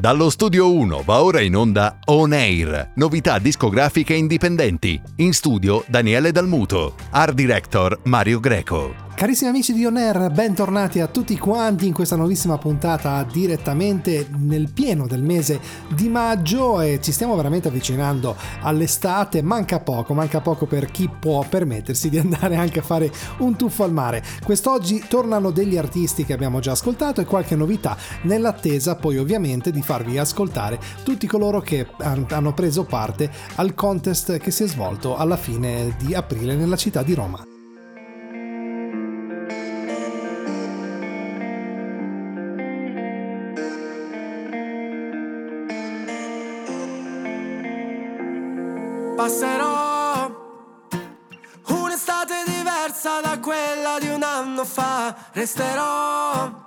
Dallo studio 1 va ora in onda On Air, novità discografiche indipendenti. In studio Daniele Dalmuto, art director Mario Greco. Carissimi amici di On Air, bentornati a tutti quanti in questa nuovissima puntata direttamente nel pieno del mese di maggio, e ci stiamo veramente avvicinando all'estate. Manca poco per chi può permettersi di andare anche a fare un tuffo al mare. Quest'oggi tornano degli artisti che abbiamo già ascoltato e qualche novità, nell'attesa poi ovviamente di farvi ascoltare tutti coloro che hanno preso parte al contest che si è svolto alla fine di aprile nella città di Roma. Passerò un'estate diversa da quella di un anno fa. Resterò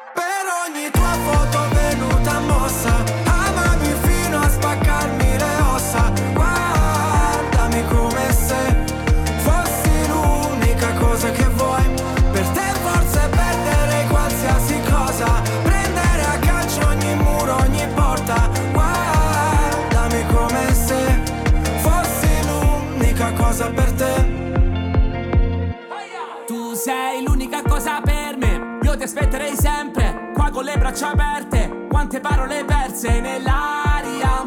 Per ogni tua foto venuta mossa, amami fino a spaccarmi le ossa. Guardami come se fossi l'unica cosa che vuoi. Per te forse perdere qualsiasi cosa, prendere a calcio ogni muro, ogni porta. Guardami come se fossi l'unica cosa per te. Tu sei l'unica cosa per me, io ti aspetterei sempre con le braccia aperte, quante parole perse nell'aria.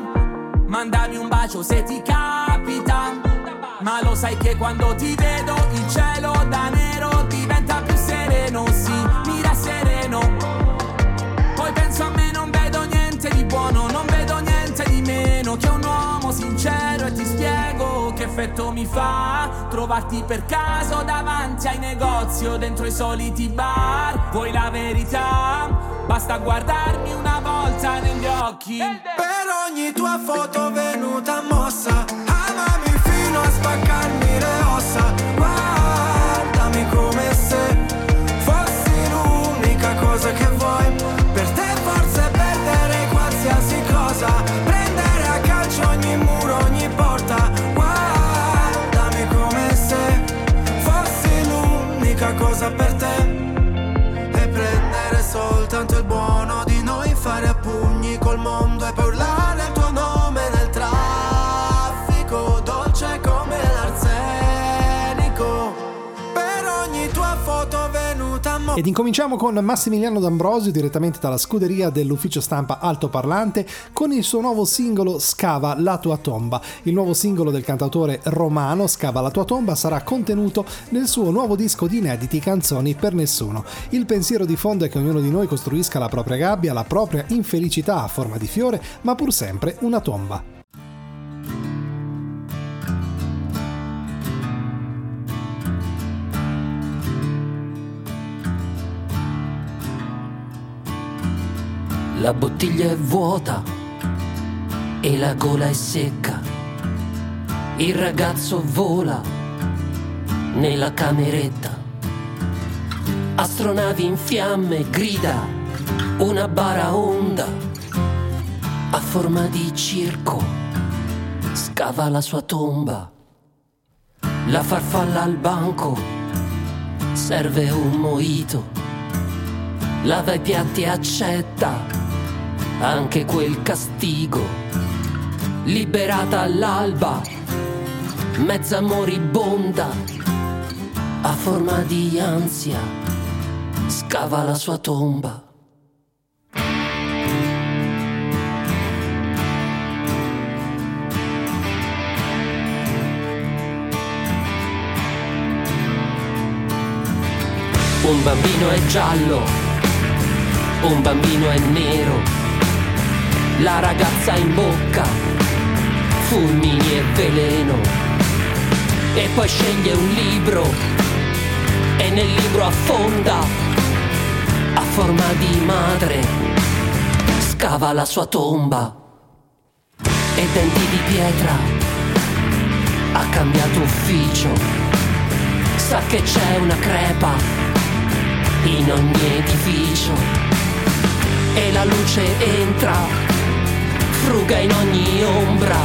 Mandami un bacio se ti capita, ma lo sai che quando ti vedo il cielo da nero diventa più sereno, sì, mi rassereno. Poi penso a me, non vedo niente di buono, non vedo niente di meno che un uomo sincero, e ti spiego che effetto mi fa trovarti per caso davanti ai negozi o dentro i soliti bar. Vuoi la verità? Basta guardarmi una volta negli occhi. Per ogni tua foto venuta mossa, amami fino a spaccarmi le ossa. Guardami come se fossi l'unica cosa che vuoi. Per te forse perdere qualsiasi cosa, prendere a calcio ogni muro, ogni porta. Guardami come se fossi l'unica cosa per te. Soltanto il buono di noi, fare a pugni col mondo e poi urlare il tuo nome nel traffico, dolce come l'arsenico. Per ogni tua foto venuta Ed incominciamo con Massimiliano D'Ambrosio direttamente dalla scuderia dell'ufficio stampa Altoparlante con il suo nuovo singolo Scava la tua tomba. Il nuovo singolo del cantautore romano Scava la tua tomba sarà contenuto nel suo nuovo disco di inediti Canzoni per nessuno. Il pensiero di fondo è che ognuno di noi costruisca la propria gabbia, la propria infelicità a forma di fiore, ma pur sempre una tomba. La bottiglia è vuota e la gola è secca. Il ragazzo vola nella cameretta. Astronavi in fiamme, grida una baraonda a forma di circo, scava la sua tomba. La farfalla al banco serve un mojito. Lava i piatti e accetta anche quel castigo. Liberata all'alba, mezza moribonda, a forma di ansia, scava la sua tomba. Un bambino è giallo, un bambino è nero. La ragazza in bocca, fulmini e veleno. E poi sceglie un libro e nel libro affonda a forma di madre, scava la sua tomba e denti di pietra ha cambiato ufficio. Sa che c'è una crepa in ogni edificio e la luce entra, fruga in ogni ombra,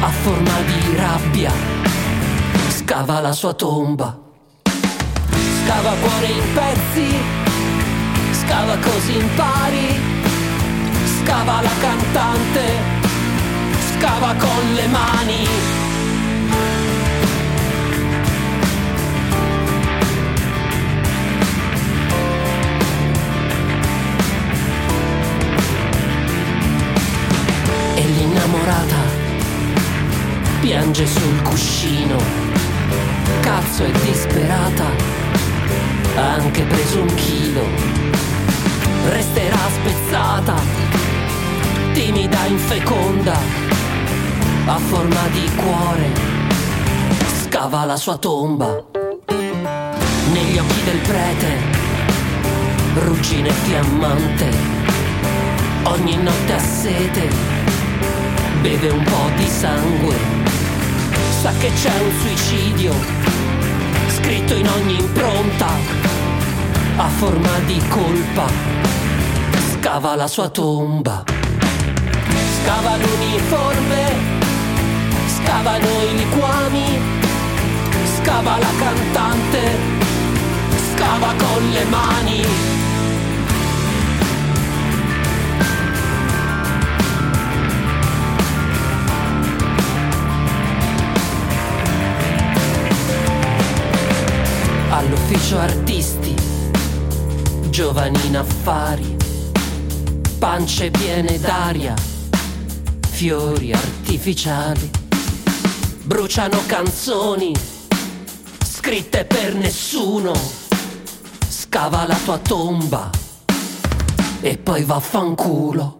a forma di rabbia scava la sua tomba. Scava cuore in pezzi, scava così impari, scava la cantante, scava con le mani. E l'innamorata piange sul cuscino, cazzo è disperata, ha anche preso un chilo. Resterà spezzata, timida, infeconda, a forma di cuore, scava la sua tomba. Negli occhi del prete, ruggine fiammante, ogni notte a sete, beve un po' di sangue. Sa che c'è un suicidio, scritto in ogni impronta, a forma di colpa, scava la sua tomba. Scava l'uniforme, scavano i liquami, scava la cantante, scava con le mani. All'ufficio artisti, giovani in affari, pance piene d'aria, fiori artificiali, bruciano canzoni scritte per nessuno, scava la tua tomba e poi vaffanculo.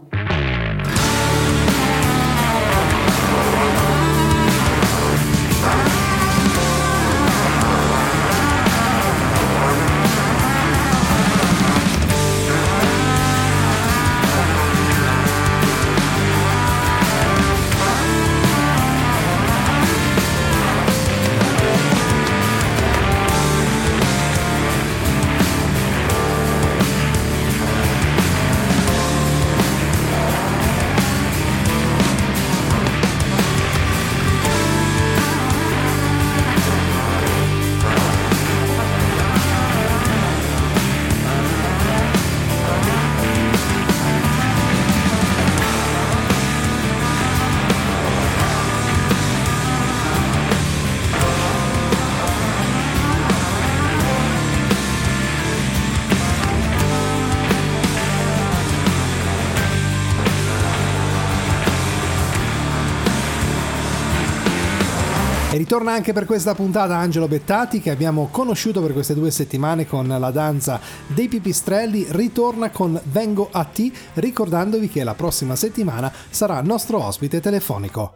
Torna anche per questa puntata Angelo Bettati, che abbiamo conosciuto per queste 2 settimane con la danza dei pipistrelli. Ritorna con Vengo a T, ricordandovi che la prossima settimana sarà nostro ospite telefonico.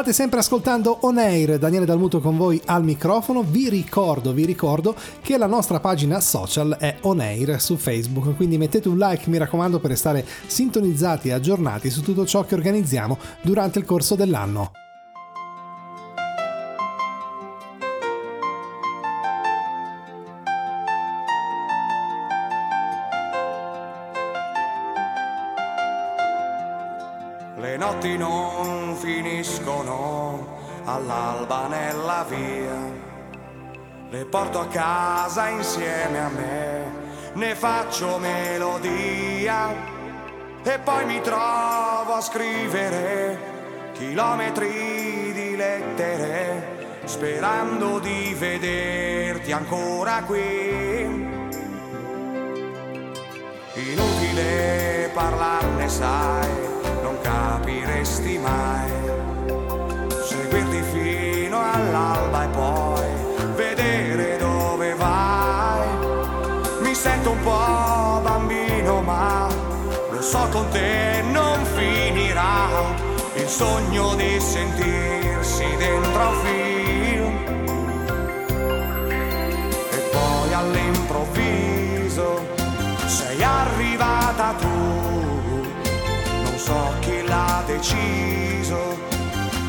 State sempre ascoltando On Air, Daniele Dalmuto con voi al microfono. Vi ricordo che la nostra pagina social è On Air su Facebook, quindi mettete un like, mi raccomando, per restare sintonizzati e aggiornati su tutto ciò che organizziamo durante il corso dell'anno. Le notti non finiscono all'alba nella via, le porto a casa insieme a me, ne faccio melodia e poi mi trovo a scrivere chilometri di lettere, sperando di vederti ancora qui. Inutile parlarne, sai, non capiresti mai, seguirti fino all'alba e poi vedere dove vai. Mi sento un po' bambino, ma lo so, con te non finirà il sogno di sentirsi dentro un film. E poi all'improvviso sei arrivata tu, so chi l'ha deciso,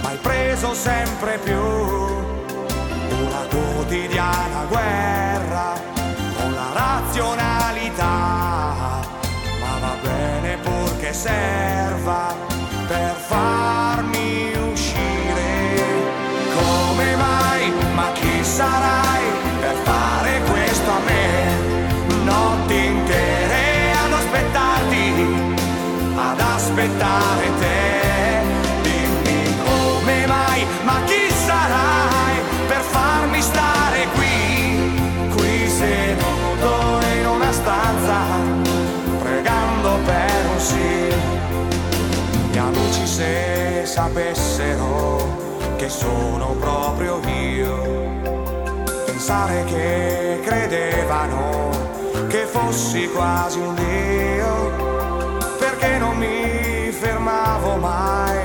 ma hai preso sempre più una quotidiana guerra con la razionalità, ma va bene purché serva per farmi uscire. Come mai, ma chi sarai per fare questo a me? Notti intere ad aspettarti, ad aspettare te. Dimmi come mai, ma chi sarai per farmi stare qui, qui seduto in una stanza, pregando per un sì. Gli amici se sapessero che sono proprio io, pensare che credevano che fossi quasi un dio, che non mi fermavo mai,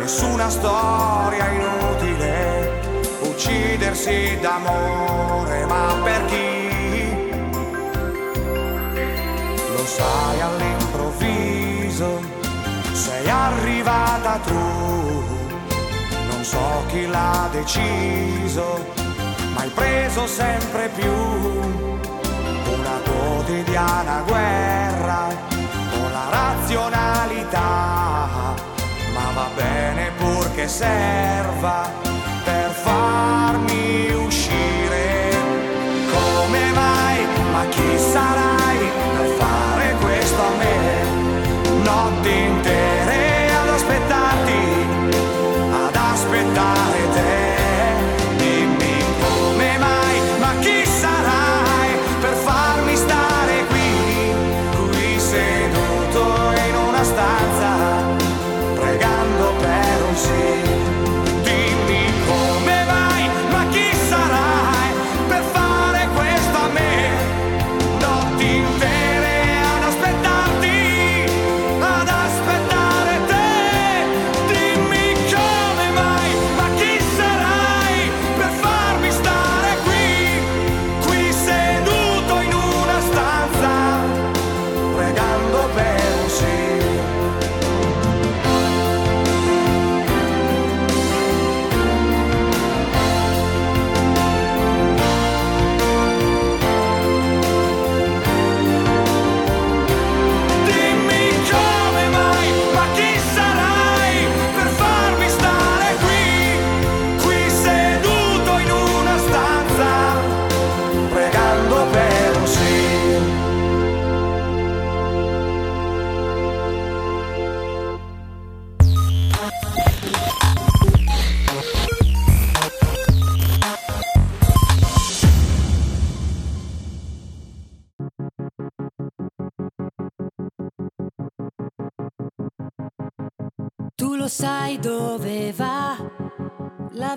nessuna storia inutile, uccidersi d'amore, ma per chi? Lo sai, all'improvviso sei arrivata tu, non so chi l'ha deciso, ma hai preso sempre più una quotidiana guerra, la razionalità, ma va bene purché serva per farmi uscire. Come mai, ma chi sarai per fare questo a me? Notti intere ad aspettarti, ad aspettare te. Dimmi come vai, ma chi sarai per fare questo a me? Notti intere ad aspettarti, ad aspettare te. Dimmi come mai, ma chi sarai per farmi stare qui, qui seduto in una stanza, pregando per un sì. Sai dove va la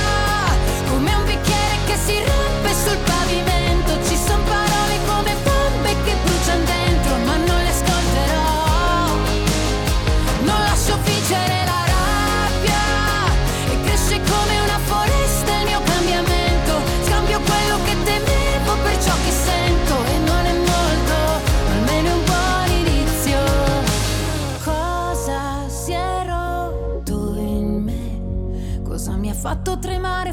come un bicchiere che si rompe sul pavimento. Ci son parole come bombe che bruciano dentro, ma non le ascolterò. Non lascio vincere la rabbia, e cresce come una foresta il mio cambiamento. Scambio quello che temevo per ciò che sento, e non è molto, ma almeno è un buon inizio. Cosa si è rotto in me? Cosa mi ha fatto tremare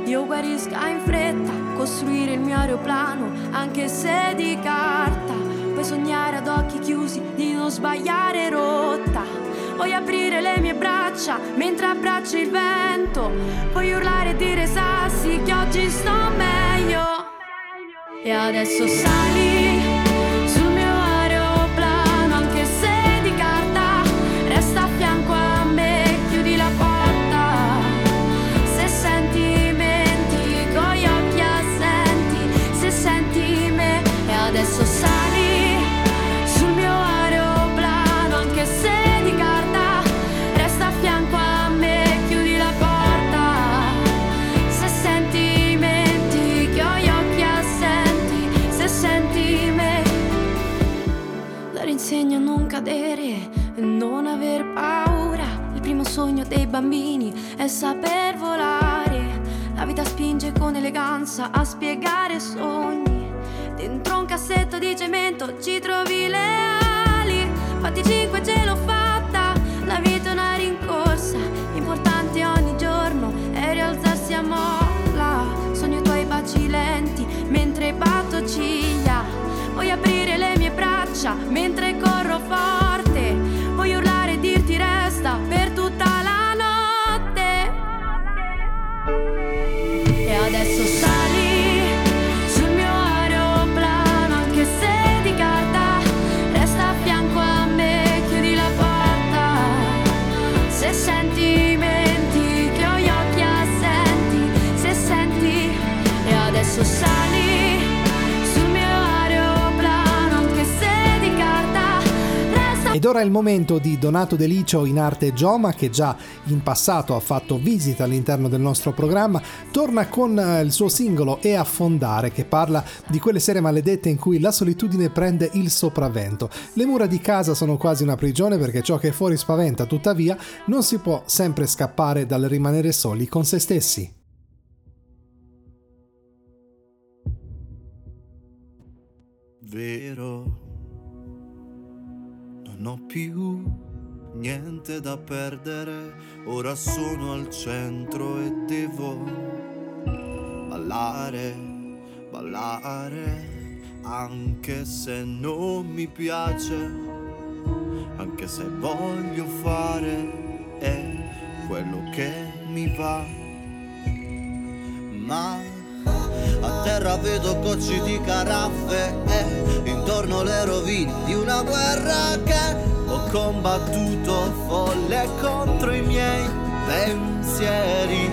io guarisca in fretta. Costruire il mio aeroplano anche se di carta, puoi sognare ad occhi chiusi di non sbagliare rotta. Voglio aprire le mie braccia mentre abbraccio il vento. Voglio urlare e dire sassi che oggi sto meglio. E adesso sali sul mio aeroplano, anche se di carta, resta a fianco a me, chiudi la porta. Se senti menti, con gli occhi assenti, se senti me. E adesso sali sul mio aeroplano, anche se di carta, resta a fianco a me, chiudi la porta. Se senti menti, che ho gli occhi assenti, se senti me. La rinsegno a non cadere e non aver paura. Il primo sogno dei bambini è saper volare. La vita spinge con eleganza a spiegare sogni. Dentro un cassetto di cemento ci trovi le ali. Fatti 5 ce l'ho fatta. La vita è una rincorsa, importante ogni giorno è rialzarsi a molla. Sogno i tuoi baci lenti mentre batto ciglia. Voglio aprire le mie braccia mentre corro forte. Voglio urlare e dirti resta per tutta la notte. E adesso sali sul mio aeroplano, anche se di carta, resta a fianco a me. Se senti menti, che ho gli occhi assenti, se senti. E adesso sali Ed ora è il momento di Donato Delicio in arte Gioma, che già in passato ha fatto visita all'interno del nostro programma. Torna con il suo singolo E affondare, che parla di quelle sere maledette in cui la solitudine prende il sopravvento. Le mura di casa sono quasi una prigione, perché ciò che fuori spaventa, tuttavia, non si può sempre scappare dal rimanere soli con se stessi. Vero, non ho più niente da perdere, ora sono al centro e devo ballare, ballare, anche se non mi piace, anche se voglio fare è quello che mi va, ma a terra vedo cocci di caraffe e intorno le rovine di una guerra che ho combattuto folle contro i miei pensieri,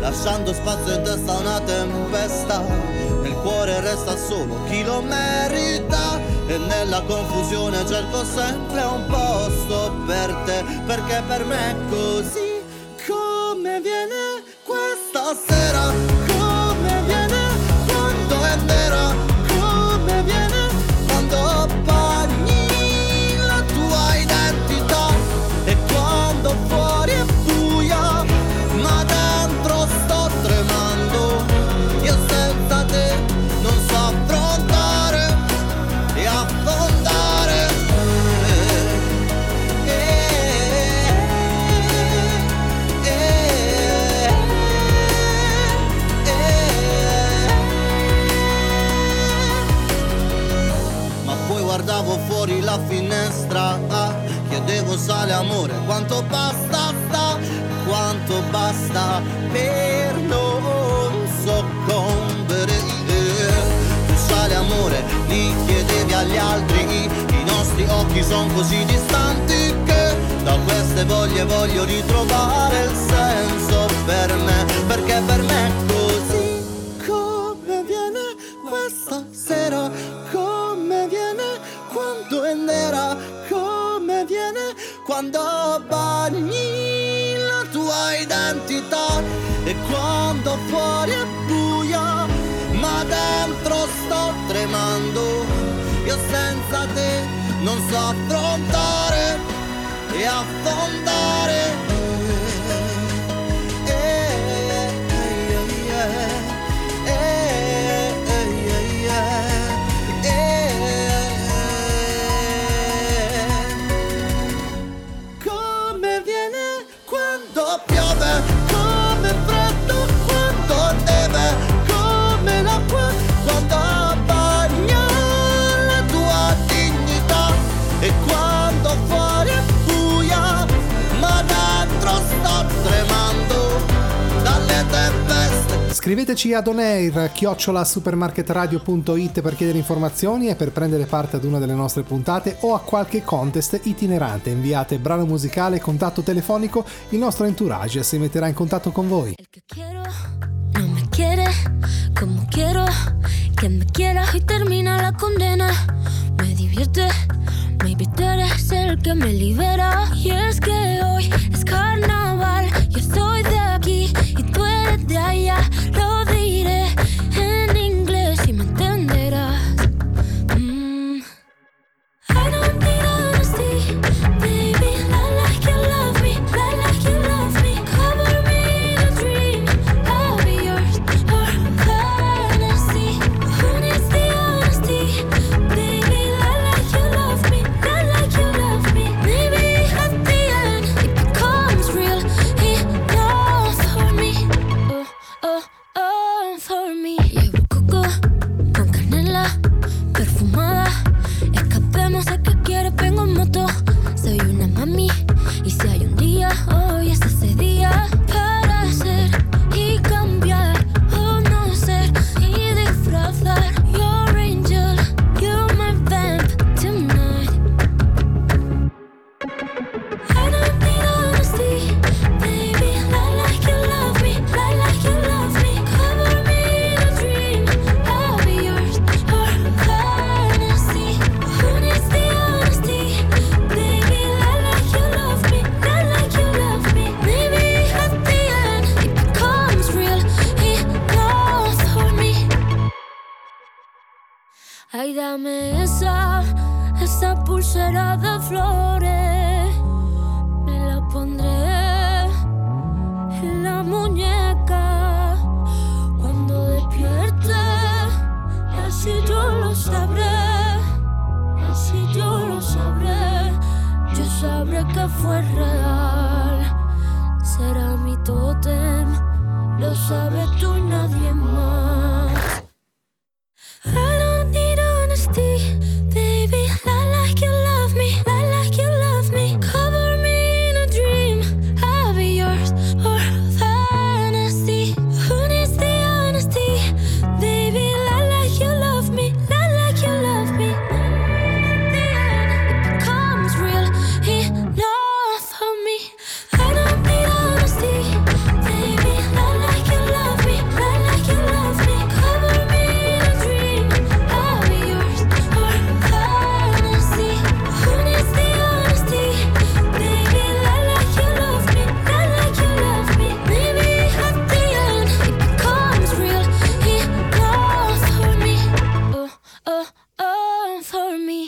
lasciando spazio in testa a una tempesta. Nel cuore resta solo chi lo merita e nella confusione cerco sempre un posto per te, perché per me è così come viene questa sera. Come viene quando bagni la tua identità e quando fuori è buia ma dentro sto tremando, io senza te non so affrontare e affondare, guardavo fuori la finestra, chiedevo sale amore quanto basta per non soccombere, tu sale amore li chiedevi agli altri, i nostri occhi sono così distanti che da queste voglie voglio ritrovare il senso per me, perché per me è così come viene questa sera, come viene quando è nera, come viene quando bagni la tua identità e quando fuori è buia ma dentro sto tremando, io senza te non so affrontare e affondare. Scriveteci ad donair@supermarketradio.it per chiedere informazioni e per prendere parte ad una delle nostre puntate o a qualche contest itinerante. Inviate brano musicale, contatto telefonico, il nostro entourage si metterà in contatto con voi. El que quiero, no me quiere, como quiero, que me quiera y termina la condena. Me divierte, maybe tú eres el que me libera. Y es que hoy es carnaval, yo soy de aquí y tú eres de allá. Lo diré en inglés y me entenderás. I don't need honesty, baby. I like you love me, I like you love me. Cover me in a dream, I'll be yours. Or honesty, honesty, honesty, baby. I like you love me, I like you love me. Maybe at the end it becomes real, enough for me. Oh, oh. Oh, for me. Llevo coco con canela perfumada. Escapemos a que quieres, vengo en moto. Soy una mami y si hay un día, hoy es ese día para ser y cambiar o no ser y disfrazar. You're angel, you're my vamp tonight. I don't need honesty, baby. I like you love me, I like you love me. Cover me in a dream, I'll be yours. Or Ay, dame esa pulsera de flores, me la pondré en la muñeca cuando despierte, así yo lo sabré, así yo lo sabré, yo sabré que fue real. Será mi tótem, lo sabes tú y nadie más. I don't need honesty, baby. I like you love me, I like you love me. Cover me in a dream, I'll be yours for fantasy. Who needs the honesty, baby? I like you love me, I like you love me. It becomes real enough for me. I don't need honesty, baby. I like you love me, I like you love me. Cover me in a dream, I'll be yours for fantasy. Who needs the honesty, baby? I like you love me, I like you love me. Maybe at the end it becomes real enough for me. Oh, oh, oh, for me.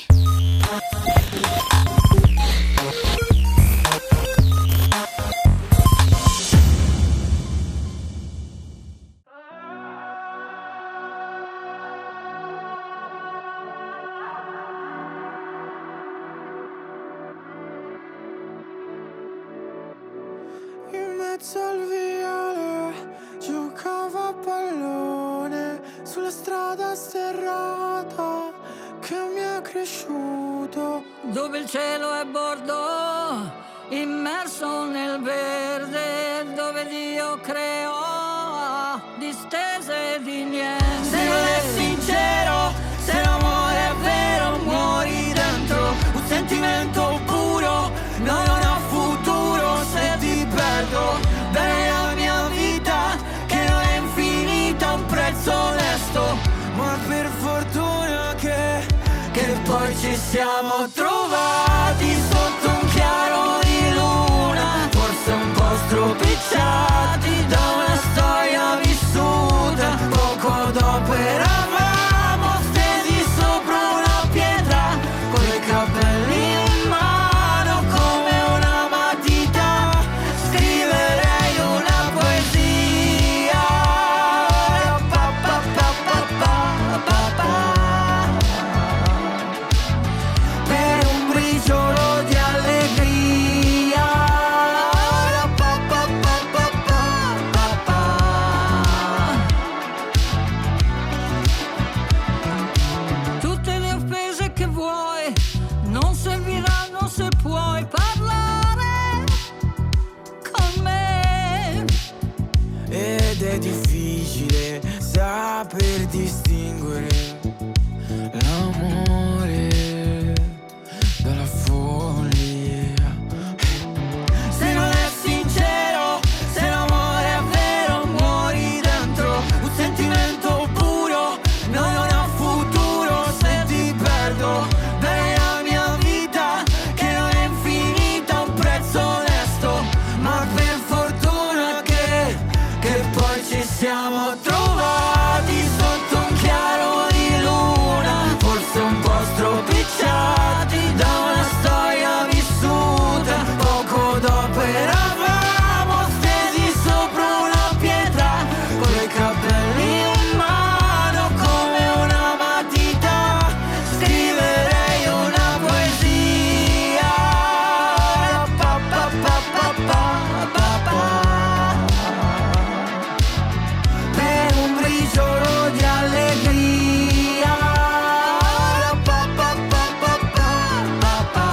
In mezzo al viale giocava a pallone sulla strada serrata che mi è cresciuto, dove il cielo è bordeaux, immerso nel verde, dove Dio creò distese di niente. Se non è sincero, se l'amore è vero, muori dentro un sentimento puro. No, non ho futuro se ti perdo. Dai la mia vita che non è infinita, un prezzo onesto. Ma per fortuna che poi ci siamo trovati sotto un chiaro di luna, forse un po' stropicciati da una storia vissuta. Poco dopo eravamo stesi sopra una pietra, coi capelli in mano come una matita. Scriverei una poesia. Pa, pa, pa, pa, pa, pa, pa. Per un briciolo di allegria. Pa, pa, pa, pa, pa, pa, pa. Tutte le offese che vuoi non serviranno se puoi parlare con me. Ed è difficile saper distinguere l'amore dalla follia. Se non è sincero, se l'amore è vero, muori dentro un sentimento puro. No, non ho futuro se ti perdo. Dai la mia vita che non è infinita, un prezzo onesto. Ma per fortuna che poi ci siamo trovati sotto un chiaro di luna, forse un po' stropicciati da una storia vissuta. Poco dopo eravamo stesi sopra una pietra, coi capelli in mano come una matita. Scriverei una poesia. Pa, pa, pa, pa, pa, pa, pa. Per un briciolo di allegria. Pa, pa, pa, pa, pa, pa, pa.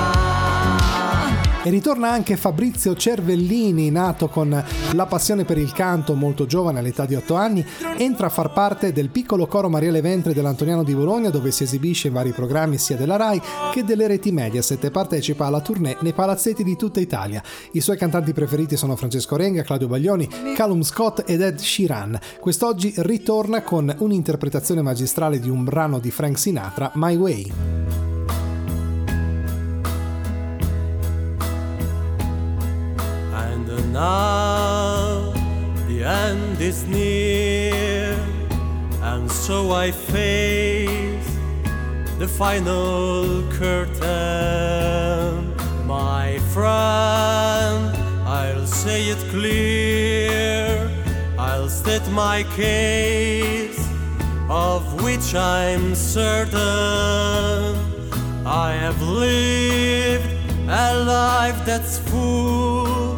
E ritorna anche Fabrizio Cervellini, nato con la passione per il canto molto giovane all'età di 8 anni, entra a far parte del piccolo coro Marielle Ventre dell'Antoniano di Bologna, dove si esibisce in vari programmi sia della RAI che delle reti Mediaset e partecipa alla tournée nei palazzetti di tutta Italia. I suoi cantanti preferiti sono Francesco Renga, Claudio Baglioni, Calum Scott ed Ed Sheeran. Quest'oggi ritorna con un'interpretazione magistrale di un brano di Frank Sinatra, My Way. And now the end is near, and so I face the final curtain. My friend, I'll say it clear, I'll state my case, of which I'm certain. I have lived a life that's full,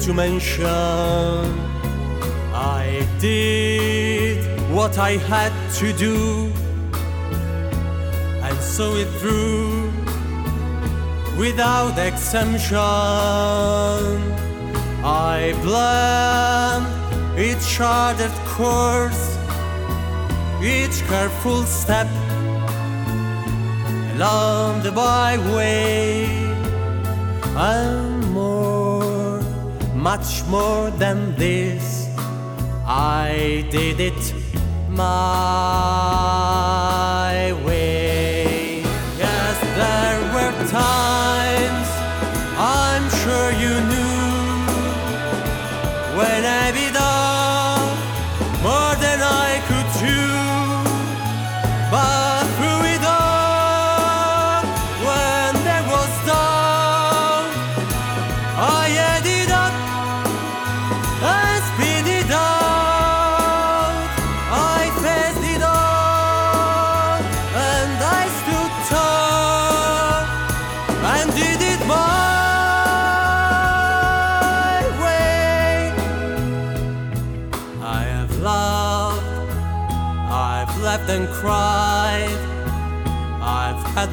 to mention. I did what I had to do, and saw it through without exemption. I planned each charted course, each careful step along the byway, and more, much more than this, I did it my way. Yes, there were times, I'm sure you knew, when I bit off more than I could chew, but through it all, when there was doubt, I had it up and spit it out. And cried, I've had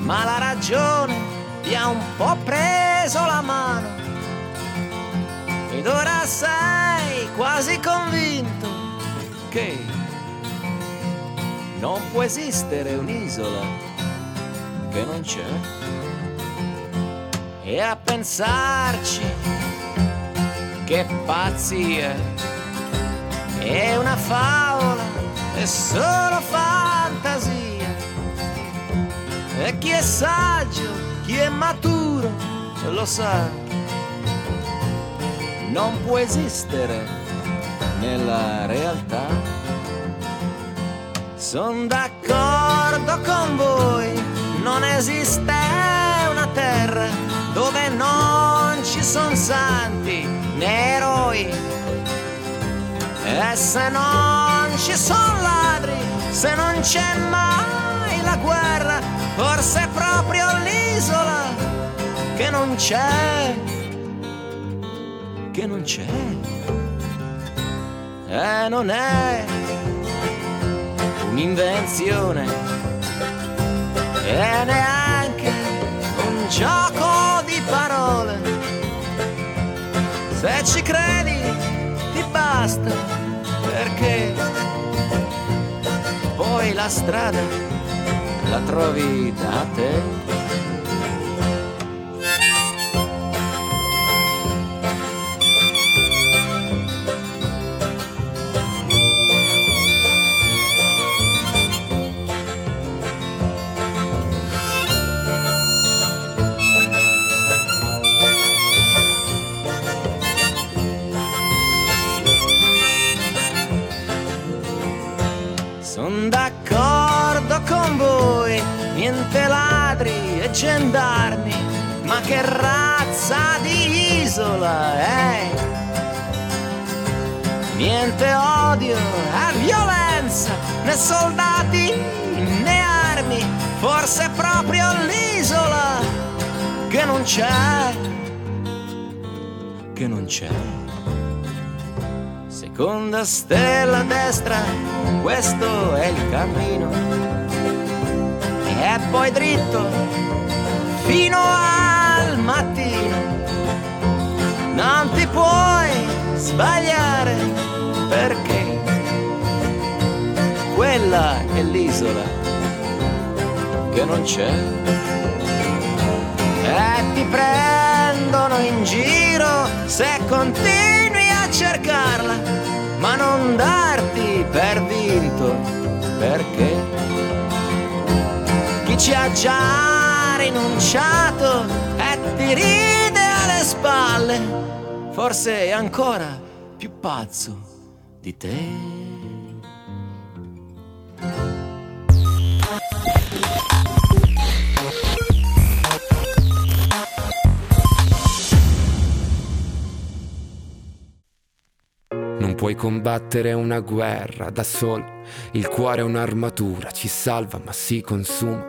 ma la ragione ti ha un po' preso la mano ed ora sei quasi convinto che non può esistere un'isola che non c'è. E a pensarci, che pazzia, è una favola, è solo fantasia. E chi è saggio, chi è maturo, lo sa, non può esistere nella realtà. Son d'accordo con voi, non esiste una terra dove non ci son santi né eroi. E se non ci son ladri, se non c'è mai la guerra, forse è proprio l'isola che non c'è, che non c'è, e non è un'invenzione, e neanche un gioco di parole. Se ci credi ti basta, perché poi la strada la trovi da te. Son d'accordo con voi, niente ladri e gendarmi, ma che razza di isola è? Niente odio e violenza, né soldati né armi, forse è proprio l'isola che non c'è, che non c'è. Seconda stella a destra, questo è il cammino, e poi dritto fino al mattino. Non ti puoi sbagliare, perché quella è l'isola che non c'è. E ti prendono in giro se continui a cercarla, ma non darti per vinto, perché ci ha già rinunciato e ti ride alle spalle, forse è ancora più pazzo di te. Non puoi combattere una guerra da solo, il cuore è un'armatura, ci salva ma si consuma.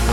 a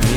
Mi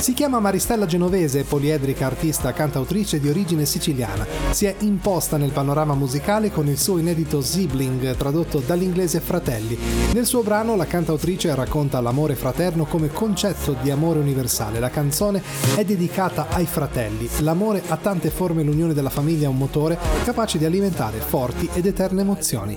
Si chiama Maristella Genovese, poliedrica artista cantautrice di origine siciliana. Si è imposta nel panorama musicale con il suo inedito Sibling, tradotto dall'inglese fratelli. Nel suo brano la cantautrice racconta l'amore fraterno come concetto di amore universale. La canzone è dedicata ai fratelli. L'amore ha tante forme, l'unione della famiglia è un motore capace di alimentare forti ed eterne emozioni.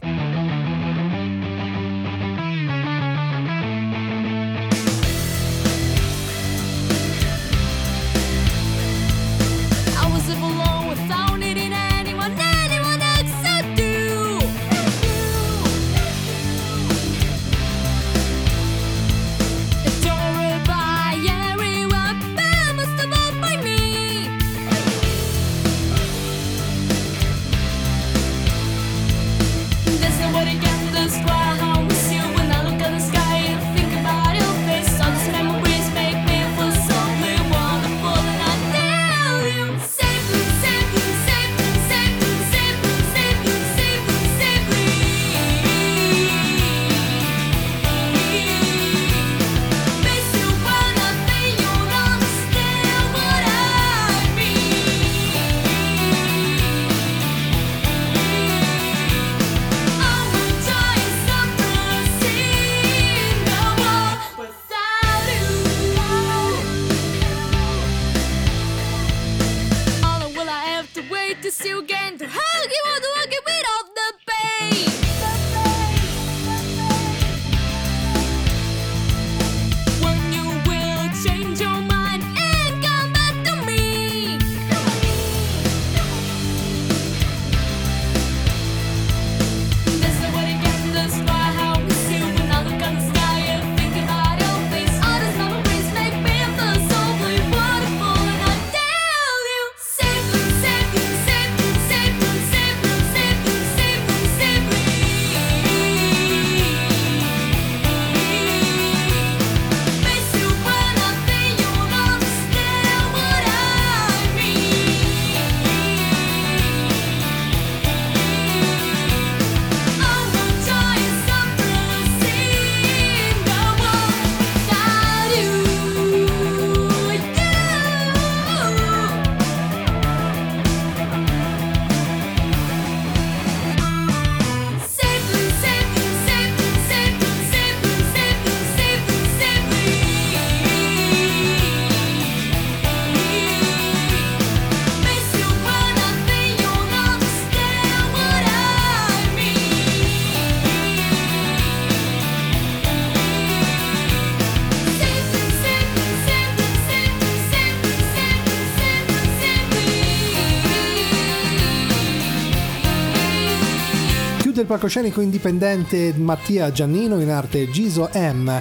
del palcoscenico indipendente Mattia Giannino, in arte Giso M,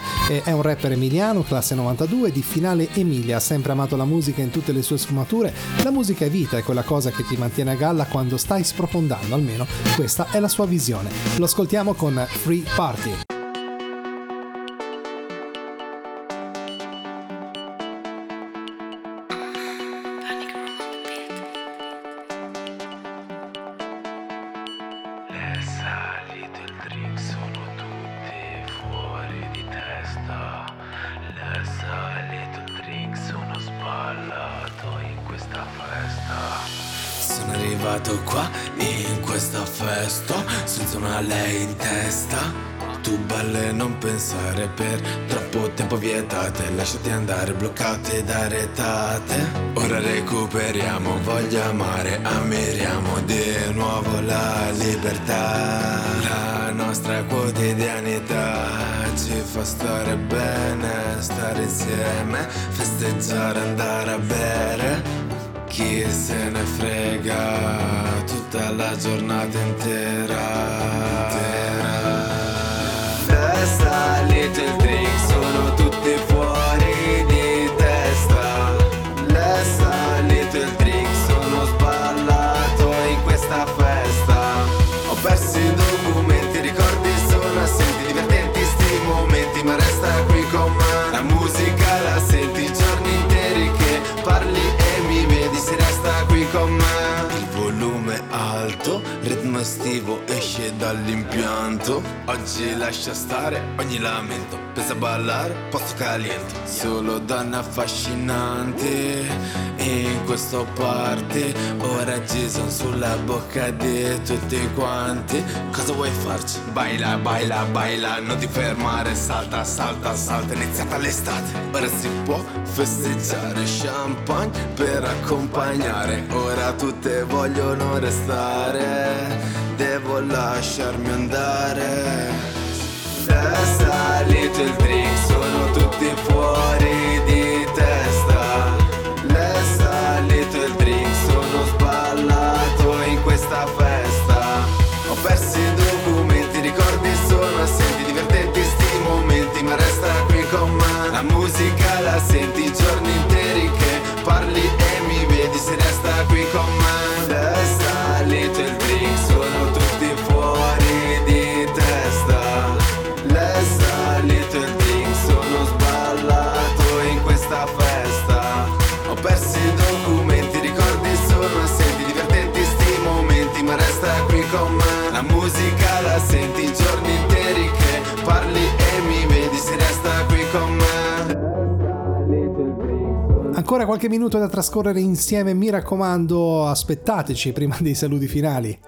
è un rapper emiliano, classe 92, di Finale Emilia, ha sempre amato la musica in tutte le sue sfumature. La musica è vita, è quella cosa che ti mantiene a galla quando stai sprofondando, almeno questa è la sua visione. Lo ascoltiamo con Free Party. Per troppo tempo vietate, lasciate andare, bloccate da retate. Ora recuperiamo, voglio amare, ammiriamo di nuovo la libertà. La nostra quotidianità ci fa stare bene, stare insieme, festeggiare, andare a bere. Chi se ne frega, tutta la giornata intera. Festa, little drink, sono tutti fuori di testa. Festa, little drink, sono sballato in questa festa. Ho perso i documenti, ricordi sono assenti, divertenti sti momenti, ma resta qui con me. La musica la senti i giorni interi che parli e mi vedi, si resta qui con me. Il volume alto, ritmo estivo esce dall'impianto. Oggi lascia stare ogni lamento, pensa a ballare, posto caliente. Solo donne affascinanti in questo party. Ora Jason sulla bocca di tutti quanti. Cosa vuoi farci? Baila, baila, baila, non ti fermare. Salta, salta, salta, è iniziata l'estate. Ora si può festeggiare, champagne per accompagnare. Ora tutte vogliono restare, devo lasciarmi andare. Festa, little drink, sono tutti fuori di testa. Festa, little drink, sono sballato in questa festa. Ho perso i documenti, ricordi sono assenti, divertenti sti momenti, ma resta qui con me. La musica la senti i giorni interi che parli e mi vedi, se resta qui con me. Festa, little drink, sono tutti fuori di testa. Festa, little drink, sono sballato in questa festa. Ho perso i documenti, ricordi sono assenti, divertenti sti momenti, ma resta qui con me. La musica la senti i giorni interi che parli e mi vedi, se resta qui con me. Ancora qualche minuto da trascorrere insieme, mi raccomando, aspettateci prima dei saluti finali.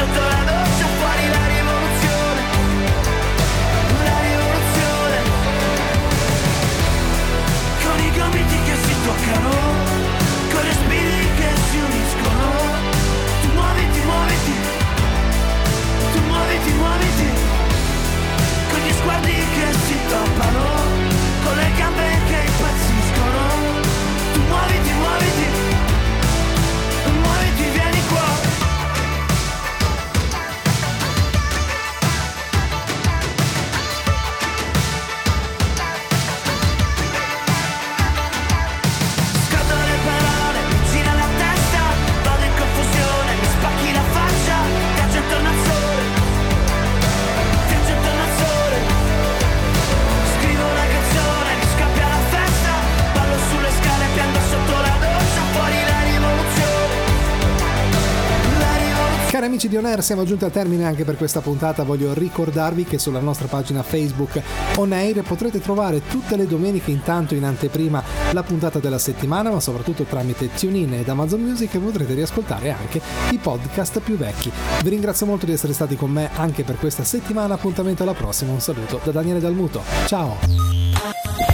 Sotto la doccia fuori la rivoluzione. Cari amici di On Air, siamo giunti al termine anche per questa puntata. Voglio ricordarvi che sulla nostra pagina Facebook On Air potrete trovare tutte le domeniche, intanto in anteprima, la puntata della settimana, ma soprattutto tramite TuneIn ed Amazon Music potrete riascoltare anche i podcast più vecchi. Vi ringrazio molto di essere stati con me anche per questa settimana. Appuntamento alla prossima. Un saluto da Daniele Dalmuto. Ciao!